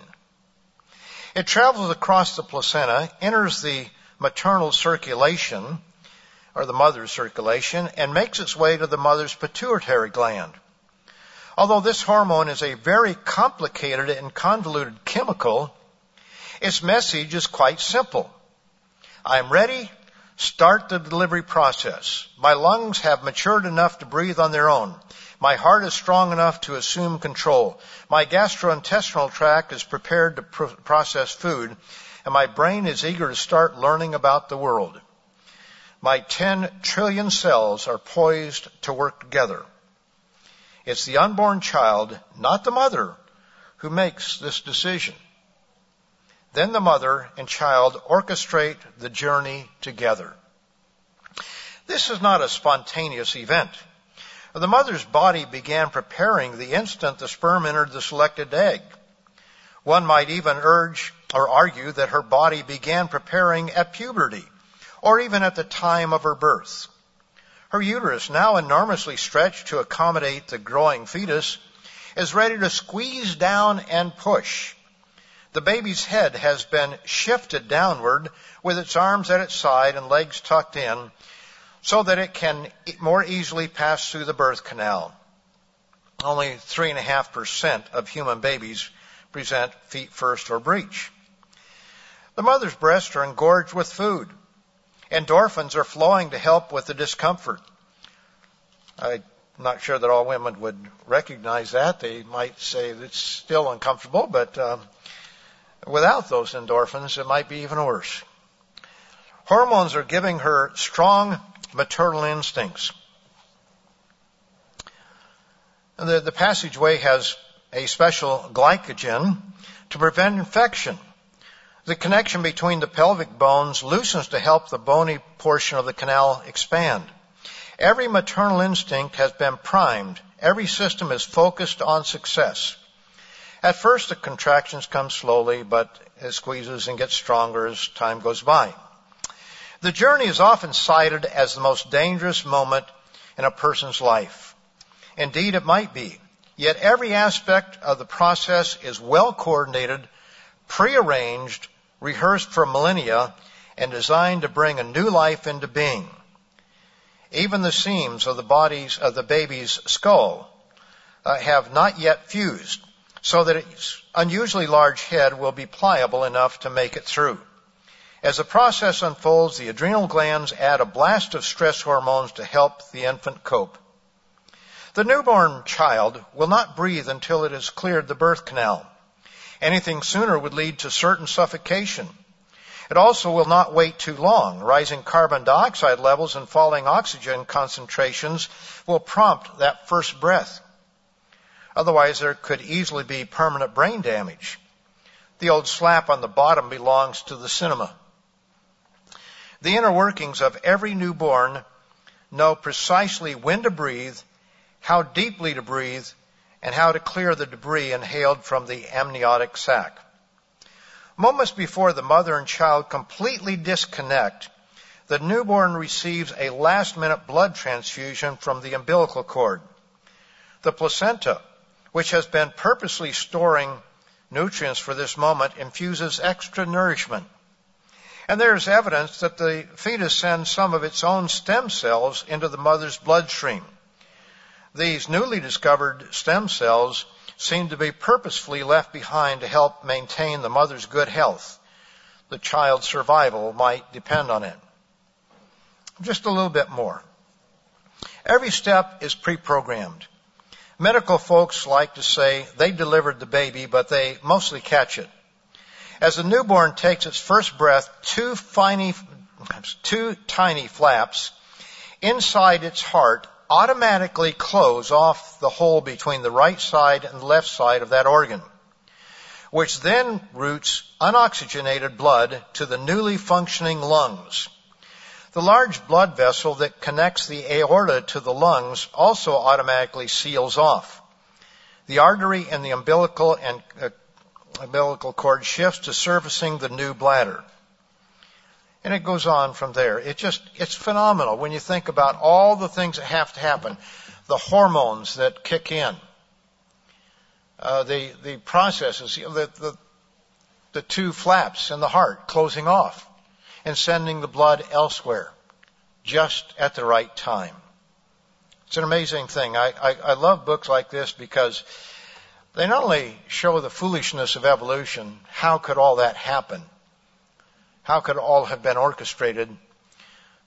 It travels across the placenta, enters the maternal circulation, or the mother's circulation, and makes its way to the mother's pituitary gland. Although this hormone is a very complicated and convoluted chemical, its message is quite simple. I'm ready. Start the delivery process. My lungs have matured enough to breathe on their own. My heart is strong enough to assume control. My gastrointestinal tract is prepared to pr- process food, and my brain is eager to start learning about the world. My ten trillion cells are poised to work together. It's the unborn child, not the mother, who makes this decision. Then the mother and child orchestrate the journey together. This is not a spontaneous event. The mother's body began preparing the instant the sperm entered the selected egg. One might even urge or argue that her body began preparing at puberty, or even at the time of her birth. Her uterus, now enormously stretched to accommodate the growing fetus, is ready to squeeze down and push. The baby's head has been shifted downward with its arms at its side and legs tucked in so that it can more easily pass through the birth canal. Only three and a half percent of human babies present feet first or breech. The mother's breasts are engorged with food. Endorphins are flowing to help with the discomfort. I'm not sure that all women would recognize that. They might say it's still uncomfortable, but um, without those endorphins, it might be even worse. Hormones are giving her strong maternal instincts. The, the passageway has a special glycogen to prevent infection. The connection between the pelvic bones loosens to help the bony portion of the canal expand. Every maternal instinct has been primed. Every system is focused on success. At first, the contractions come slowly, but it squeezes and gets stronger as time goes by. The journey is often cited as the most dangerous moment in a person's life. Indeed, it might be. Yet every aspect of the process is well coordinated, prearranged, rehearsed for millennia, and designed to bring a new life into being. Even the seams of the bodies of the baby's skull uh, have not yet fused, so that its unusually large head will be pliable enough to make it through. As the process unfolds, the adrenal glands add a blast of stress hormones to help the infant cope. The newborn child will not breathe until it has cleared the birth canal. Anything sooner would lead to certain suffocation. It also will not wait too long. Rising carbon dioxide levels and falling oxygen concentrations will prompt that first breath. Otherwise, there could easily be permanent brain damage. The old slap on the bottom belongs to the cinema. The inner workings of every newborn know precisely when to breathe, how deeply to breathe, and how to clear the debris inhaled from the amniotic sac. Moments before the mother and child completely disconnect, the newborn receives a last-minute blood transfusion from the umbilical cord. The placenta, which has been purposely storing nutrients for this moment infuses extra nourishment. And there is evidence that the fetus sends some of its own stem cells into the mother's bloodstream. These newly discovered stem cells seem to be purposefully left behind to help maintain the mother's good health. The child's survival might depend on it. Just a little bit more. Every step is pre-programmed. Medical folks like to say they delivered the baby, but they mostly catch it. As the newborn takes its first breath, two, fine, two tiny flaps inside its heart automatically close off the hole between the right side and left side of that organ, which then routes unoxygenated blood to the newly functioning lungs. The large blood vessel that connects the aorta to the lungs also automatically seals off. The artery in the umbilical and uh, umbilical cord shifts to servicing the new bladder. And it goes on from there. It just, it's phenomenal when you think about all the things that have to happen. The hormones that kick in. Uh, the, the processes, you know, the, the, the two flaps in the heart closing off and sending the blood elsewhere just at the right time. It's an amazing thing. I, I, I love books like this because they not only show the foolishness of evolution, how could all that happen? How could all have been orchestrated?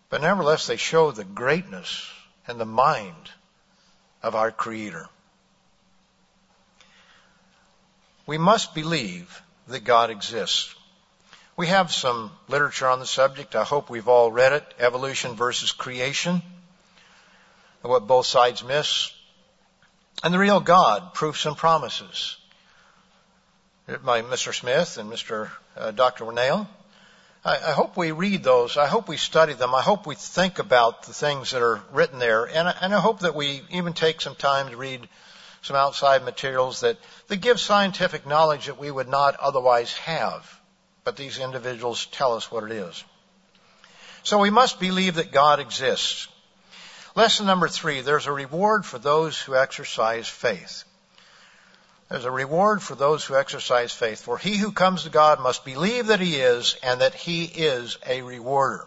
But nevertheless, they show the greatness and the mind of our Creator. We must believe that God exists. We have some literature on the subject. I hope we've all read it, Evolution versus Creation, and what both sides miss. And the real God, Proofs and Promises, by Mister Smith and Mister Uh, Doctor Renale. I, I hope we read those. I hope we study them. I hope we think about the things that are written there. And I, and I hope that we even take some time to read some outside materials that, that give scientific knowledge that we would not otherwise have. But these individuals tell us what it is. So we must believe that God exists. Lesson number three, there's a reward for those who exercise faith. There's a reward for those who exercise faith. For he who comes to God must believe that he is and that he is a rewarder.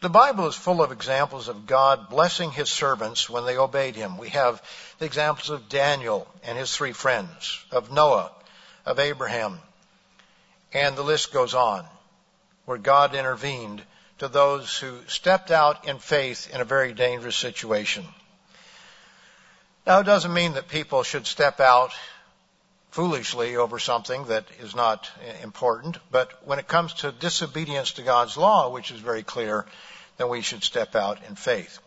The Bible is full of examples of God blessing his servants when they obeyed him. We have the examples of Daniel and his three friends, of Noah, of Abraham, and the list goes on, where God intervened to those who stepped out in faith in a very dangerous situation. Now, it doesn't mean that people should step out foolishly over something that is not important, but when it comes to disobedience to God's law, which is very clear, then we should step out in faith.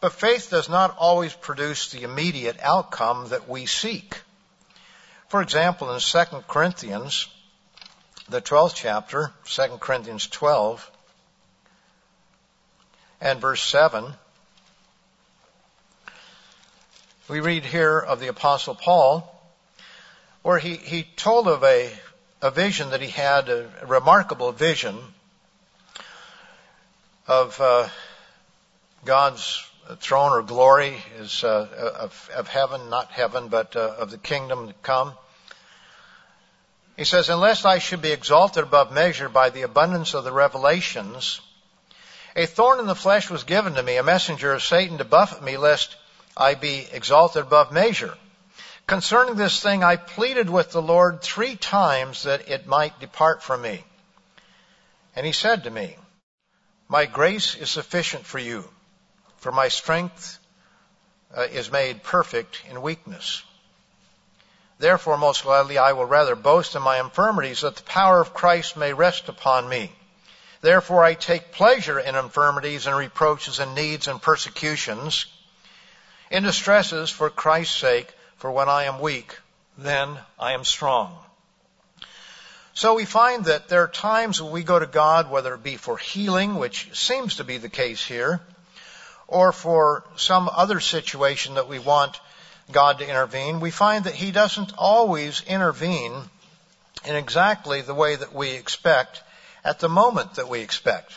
But faith does not always produce the immediate outcome that we seek. For example, in Second Corinthians, the twelfth chapter, Second Corinthians twelve, and verse seven, we read here of the Apostle Paul, where he, he told of a, a vision that he had, a remarkable vision of uh, God's throne or glory, is uh, of, of heaven, not heaven, but uh, of the kingdom to come. He says, unless I should be exalted above measure by the abundance of the revelations, a thorn in the flesh was given to me, a messenger of Satan to buffet me, lest I be exalted above measure. Concerning this thing, I pleaded with the Lord three times that it might depart from me. And he said to me, my grace is sufficient for you, for my strength uh, is made perfect in weakness. Therefore, most gladly, I will rather boast in my infirmities that the power of Christ may rest upon me. Therefore, I take pleasure in infirmities and reproaches and needs and persecutions, in distresses for Christ's sake, for when I am weak, then I am strong. So we find that there are times when we go to God, whether it be for healing, which seems to be the case here, or for some other situation that we want God to intervene, we find that he doesn't always intervene in exactly the way that we expect at the moment that we expect.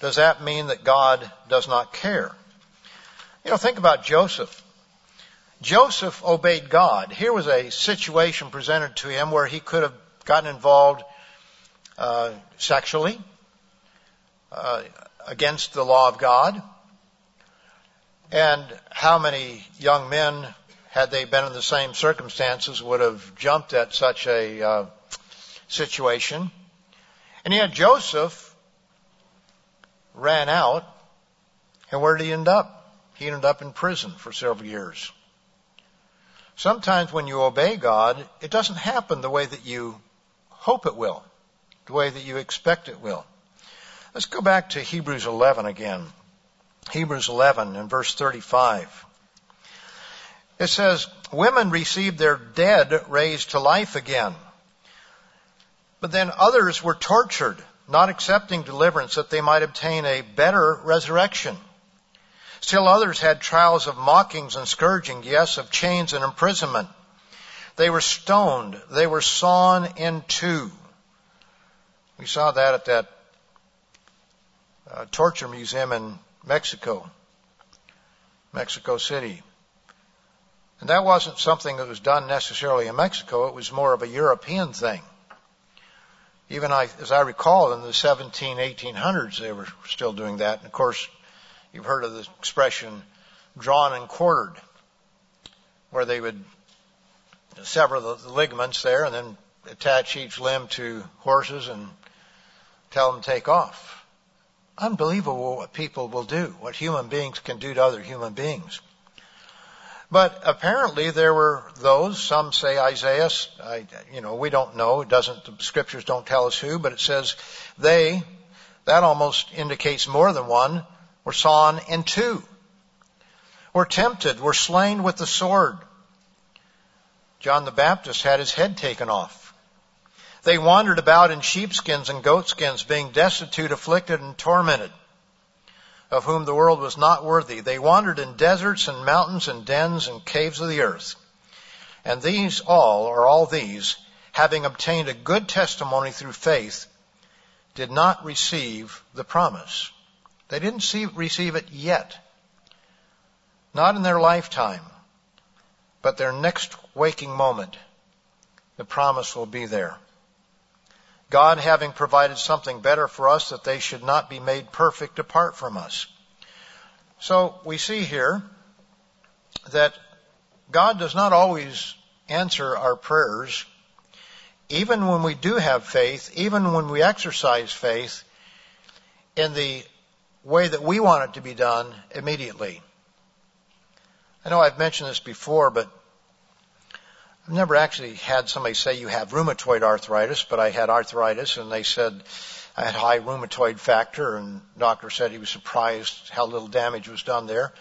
Does that mean that God does not care? You know, think about Joseph. Joseph obeyed God. Here was a situation presented to him where he could have gotten involved uh, sexually uh, against the law of God. And how many young men, had they been in the same circumstances, would have jumped at such a uh, situation? And yet Joseph ran out, and where did he end up? He ended up in prison for several years. Sometimes when you obey God, it doesn't happen the way that you hope it will, the way that you expect it will. Let's go back to Hebrews eleven again. Hebrews eleven and verse thirty-five. It says, women received their dead raised to life again. But then others were tortured, not accepting deliverance that they might obtain a better resurrection. Still others had trials of mockings and scourging, yes, of chains and imprisonment. They were stoned. They were sawn in two. We saw that at that uh, torture museum in Mexico, Mexico City. And that wasn't something that was done necessarily in Mexico. It was more of a European thing. Even I, as I recall, in the seventeen hundreds, eighteen hundreds, they were still doing that. And, of course, you've heard of the expression drawn and quartered, where they would sever the, the ligaments there and then attach each limb to horses and tell them to take off. Unbelievable what people will do, what human beings can do to other human beings. But apparently there were those, some say Isaiah, I, you know, we don't know, it doesn't, the scriptures don't tell us who, but it says they, that almost indicates more than one, were sawn in two, were tempted, were slain with the sword. John the Baptist had his head taken off. They wandered about in sheepskins and goatskins, being destitute, afflicted, and tormented, of whom the world was not worthy. They wandered in deserts and mountains and dens and caves of the earth. And these all, or all these, having obtained a good testimony through faith, did not receive the promise. They didn't see, receive it yet. Not in their lifetime, but their next waking moment, the promise will be there. God having provided something better for us, that they should not be made perfect apart from us. So we see here that God does not always answer our prayers. Even when we do have faith, even when we exercise faith in the way that we want it to be done immediately. I know I've mentioned this before, but I've never actually had somebody say you have rheumatoid arthritis, but I had arthritis, and they said I had high rheumatoid factor, and the doctor said he was surprised how little damage was done there.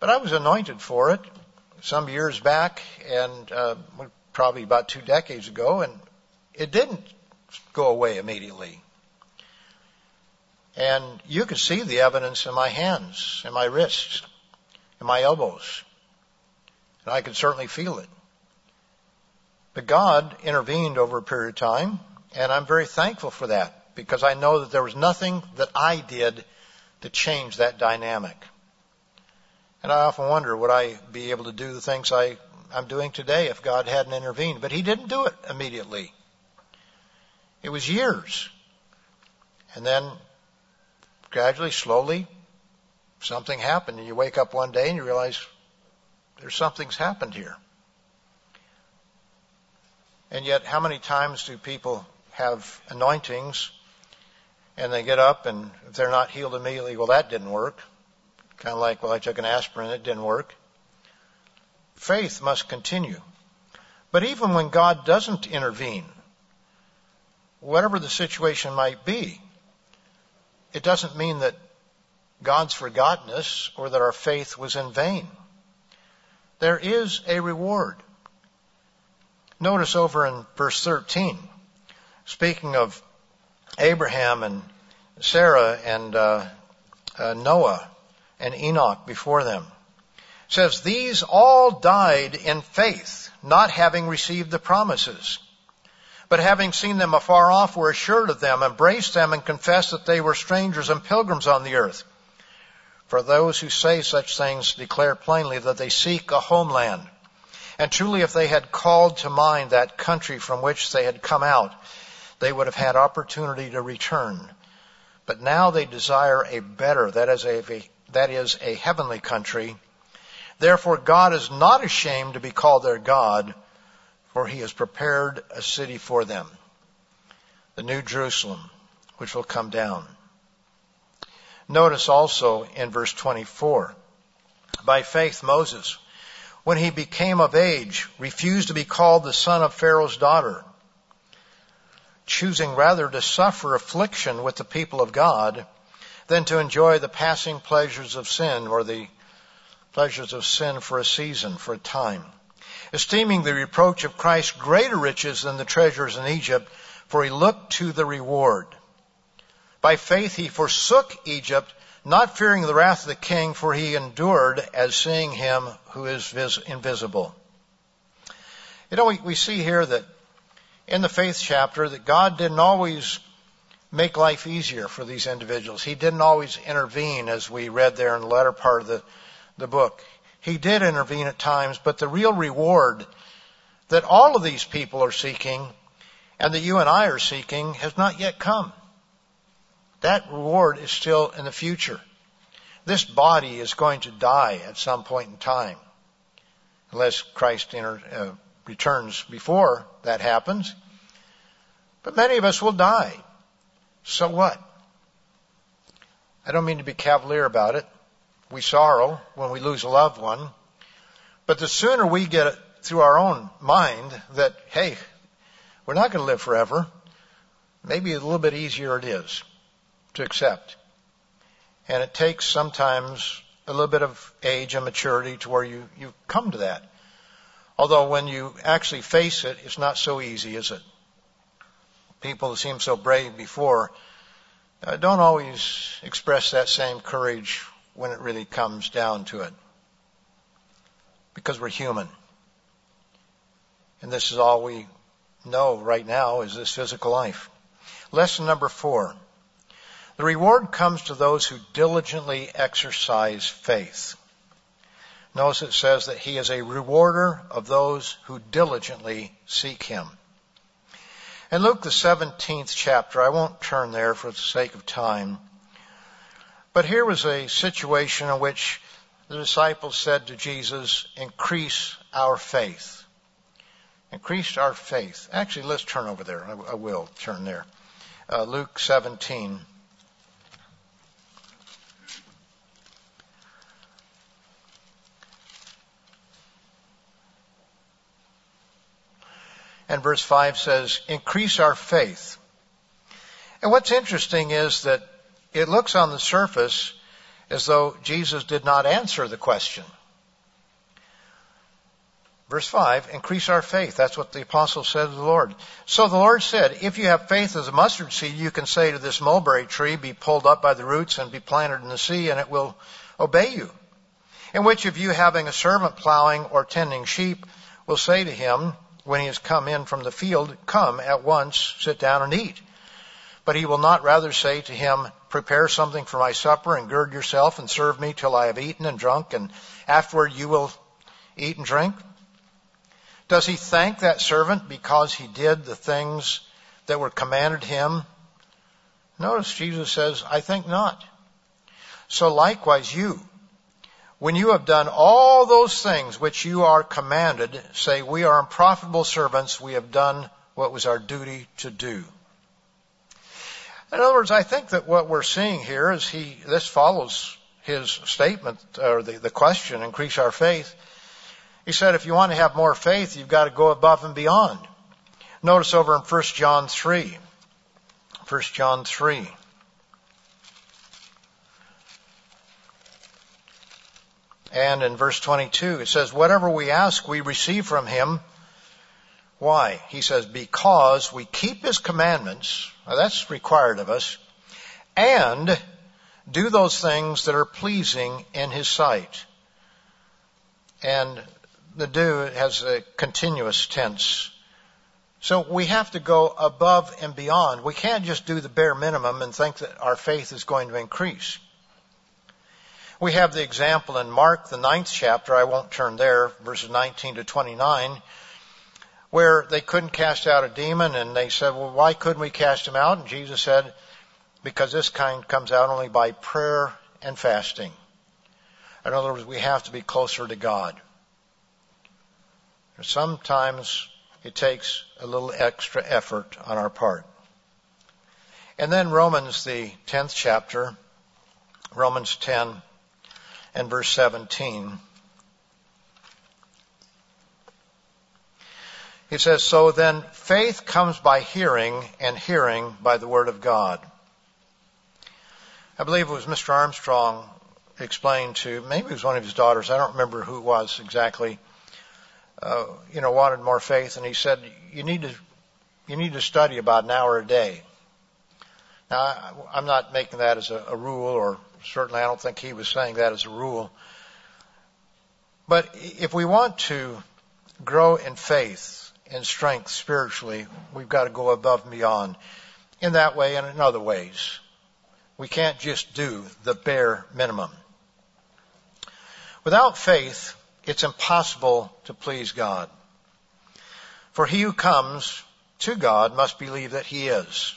But I was anointed for it some years back, and uh, probably about two decades ago, and it didn't go away immediately. And you could see the evidence in my hands, in my wrists, in my elbows, and I could certainly feel it. But God intervened over a period of time, and I'm very thankful for that, because I know that there was nothing that I did to change that dynamic. And I often wonder, would I be able to do the things I, I'm doing today if God hadn't intervened? But he didn't do it immediately. It was years. And then gradually, slowly, something happened, and you wake up one day and you realize there's something's happened here. And yet, how many times do people have anointings and they get up and if they're not healed immediately, well, that didn't work. Kind of like, well, I took an aspirin, it didn't work. Faith must continue. But even when God doesn't intervene, whatever the situation might be, it doesn't mean that God's forgotten us or that our faith was in vain. There is a reward. Notice over in verse thirteen, speaking of Abraham and Sarah and uh, uh, Noah and Enoch before them, it says, these all died in faith, not having received the promises, but having seen them afar off, were assured of them, embraced them, and confessed that they were strangers and pilgrims on the earth. For those who say such things declare plainly that they seek a homeland. And truly, if they had called to mind that country from which they had come out, they would have had opportunity to return. But now they desire a better, that is a, that is a heavenly country. Therefore, God is not ashamed to be called their God, for he has prepared a city for them, the New Jerusalem, which will come down. Notice also in verse twenty-four, by faith Moses, when he became of age, refused to be called the son of Pharaoh's daughter, choosing rather to suffer affliction with the people of God than to enjoy the passing pleasures of sin, or the pleasures of sin for a season, for a time, esteeming the reproach of Christ greater riches than the treasures in Egypt, for he looked to the reward. By faith he forsook Egypt, not fearing the wrath of the king, for he endured as seeing him who is vis- invisible. You know, we, we see here that in the faith chapter that God didn't always make life easier for these individuals. He didn't always intervene, as we read there in the latter part of the, the book. He did intervene at times, but the real reward that all of these people are seeking and that you and I are seeking has not yet come. That reward is still in the future. This body is going to die at some point in time, unless Christ enter, uh, returns before that happens. But many of us will die. So what? I don't mean to be cavalier about it. We sorrow when we lose a loved one. But the sooner we get it through our own mind that, hey, we're not going to live forever, maybe a little bit easier it is to accept. And it takes sometimes a little bit of age and maturity to where you, you come to that. Although when you actually face it, it's not so easy, is it? People who seemed so brave before uh, don't always express that same courage when it really comes down to it, because we're human. And this is all we know right now is this physical life. Lesson number four. The reward comes to those who diligently exercise faith. Notice it says that he is a rewarder of those who diligently seek him. In Luke, the seventeenth chapter, I won't turn there for the sake of time, but here was a situation in which the disciples said to Jesus, increase our faith. Increase our faith. Actually, let's turn over there. I will turn there. Uh, Luke seventeen. And verse five says, increase our faith. And what's interesting is that it looks on the surface as though Jesus did not answer the question. Verse five, increase our faith. That's what the apostle said to the Lord. So the Lord said, if you have faith as a mustard seed, you can say to this mulberry tree, be pulled up by the roots and be planted in the sea, and it will obey you. And which of you, having a servant plowing or tending sheep, will say to him, when he has come in from the field, come at once, sit down and eat. But he will not rather say to him, prepare something for my supper and gird yourself and serve me till I have eaten and drunk, and afterward you will eat and drink? Does he thank that servant because he did the things that were commanded him? Notice Jesus says, I think not. So likewise you, when you have done all those things which you are commanded, say, we are unprofitable servants. We have done what was our duty to do. In other words, I think that what we're seeing here is he, this follows his statement, or the, the question, increase our faith. He said, if you want to have more faith, you've got to go above and beyond. Notice over in First John three. First John three. And in verse twenty-two, it says, whatever we ask, we receive from him. Why? He says, because we keep his commandments. Now that's required of us. And do those things that are pleasing in his sight. And the do has a continuous tense. So we have to go above and beyond. We can't just do the bare minimum and think that our faith is going to increase. We have the example in Mark, the ninth chapter, I won't turn there, verses nineteen to twenty-nine, where they couldn't cast out a demon, and they said, well, why couldn't we cast him out? And Jesus said, because this kind comes out only by prayer and fasting. In other words, we have to be closer to God. Sometimes it takes a little extra effort on our part. And then Romans, the tenth chapter, Romans ten and verse seventeen. He says, so then faith comes by hearing, and hearing by the word of God. I believe it was Mister Armstrong explained to, maybe it was one of his daughters, I don't remember who it was exactly, uh, you know, wanted more faith. And he said, you need to, you need to study about an hour a day. Now, I, I'm not making that as a, a rule, or certainly I don't think he was saying that as a rule. But if we want to grow in faith and strength spiritually, we've got to go above and beyond in that way and in other ways. We can't just do the bare minimum. Without faith, it's impossible to please God. For he who comes to God must believe that he is,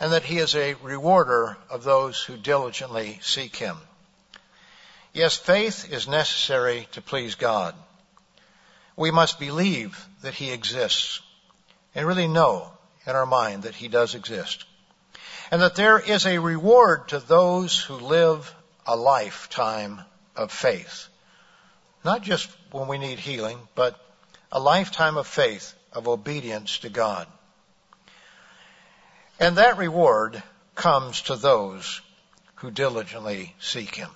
and that he is a rewarder of those who diligently seek him. Yes, faith is necessary to please God. We must believe that he exists, and really know in our mind that he does exist, and that there is a reward to those who live a lifetime of faith. Not just when we need healing, but a lifetime of faith, of obedience to God. And that reward comes to those who diligently seek him.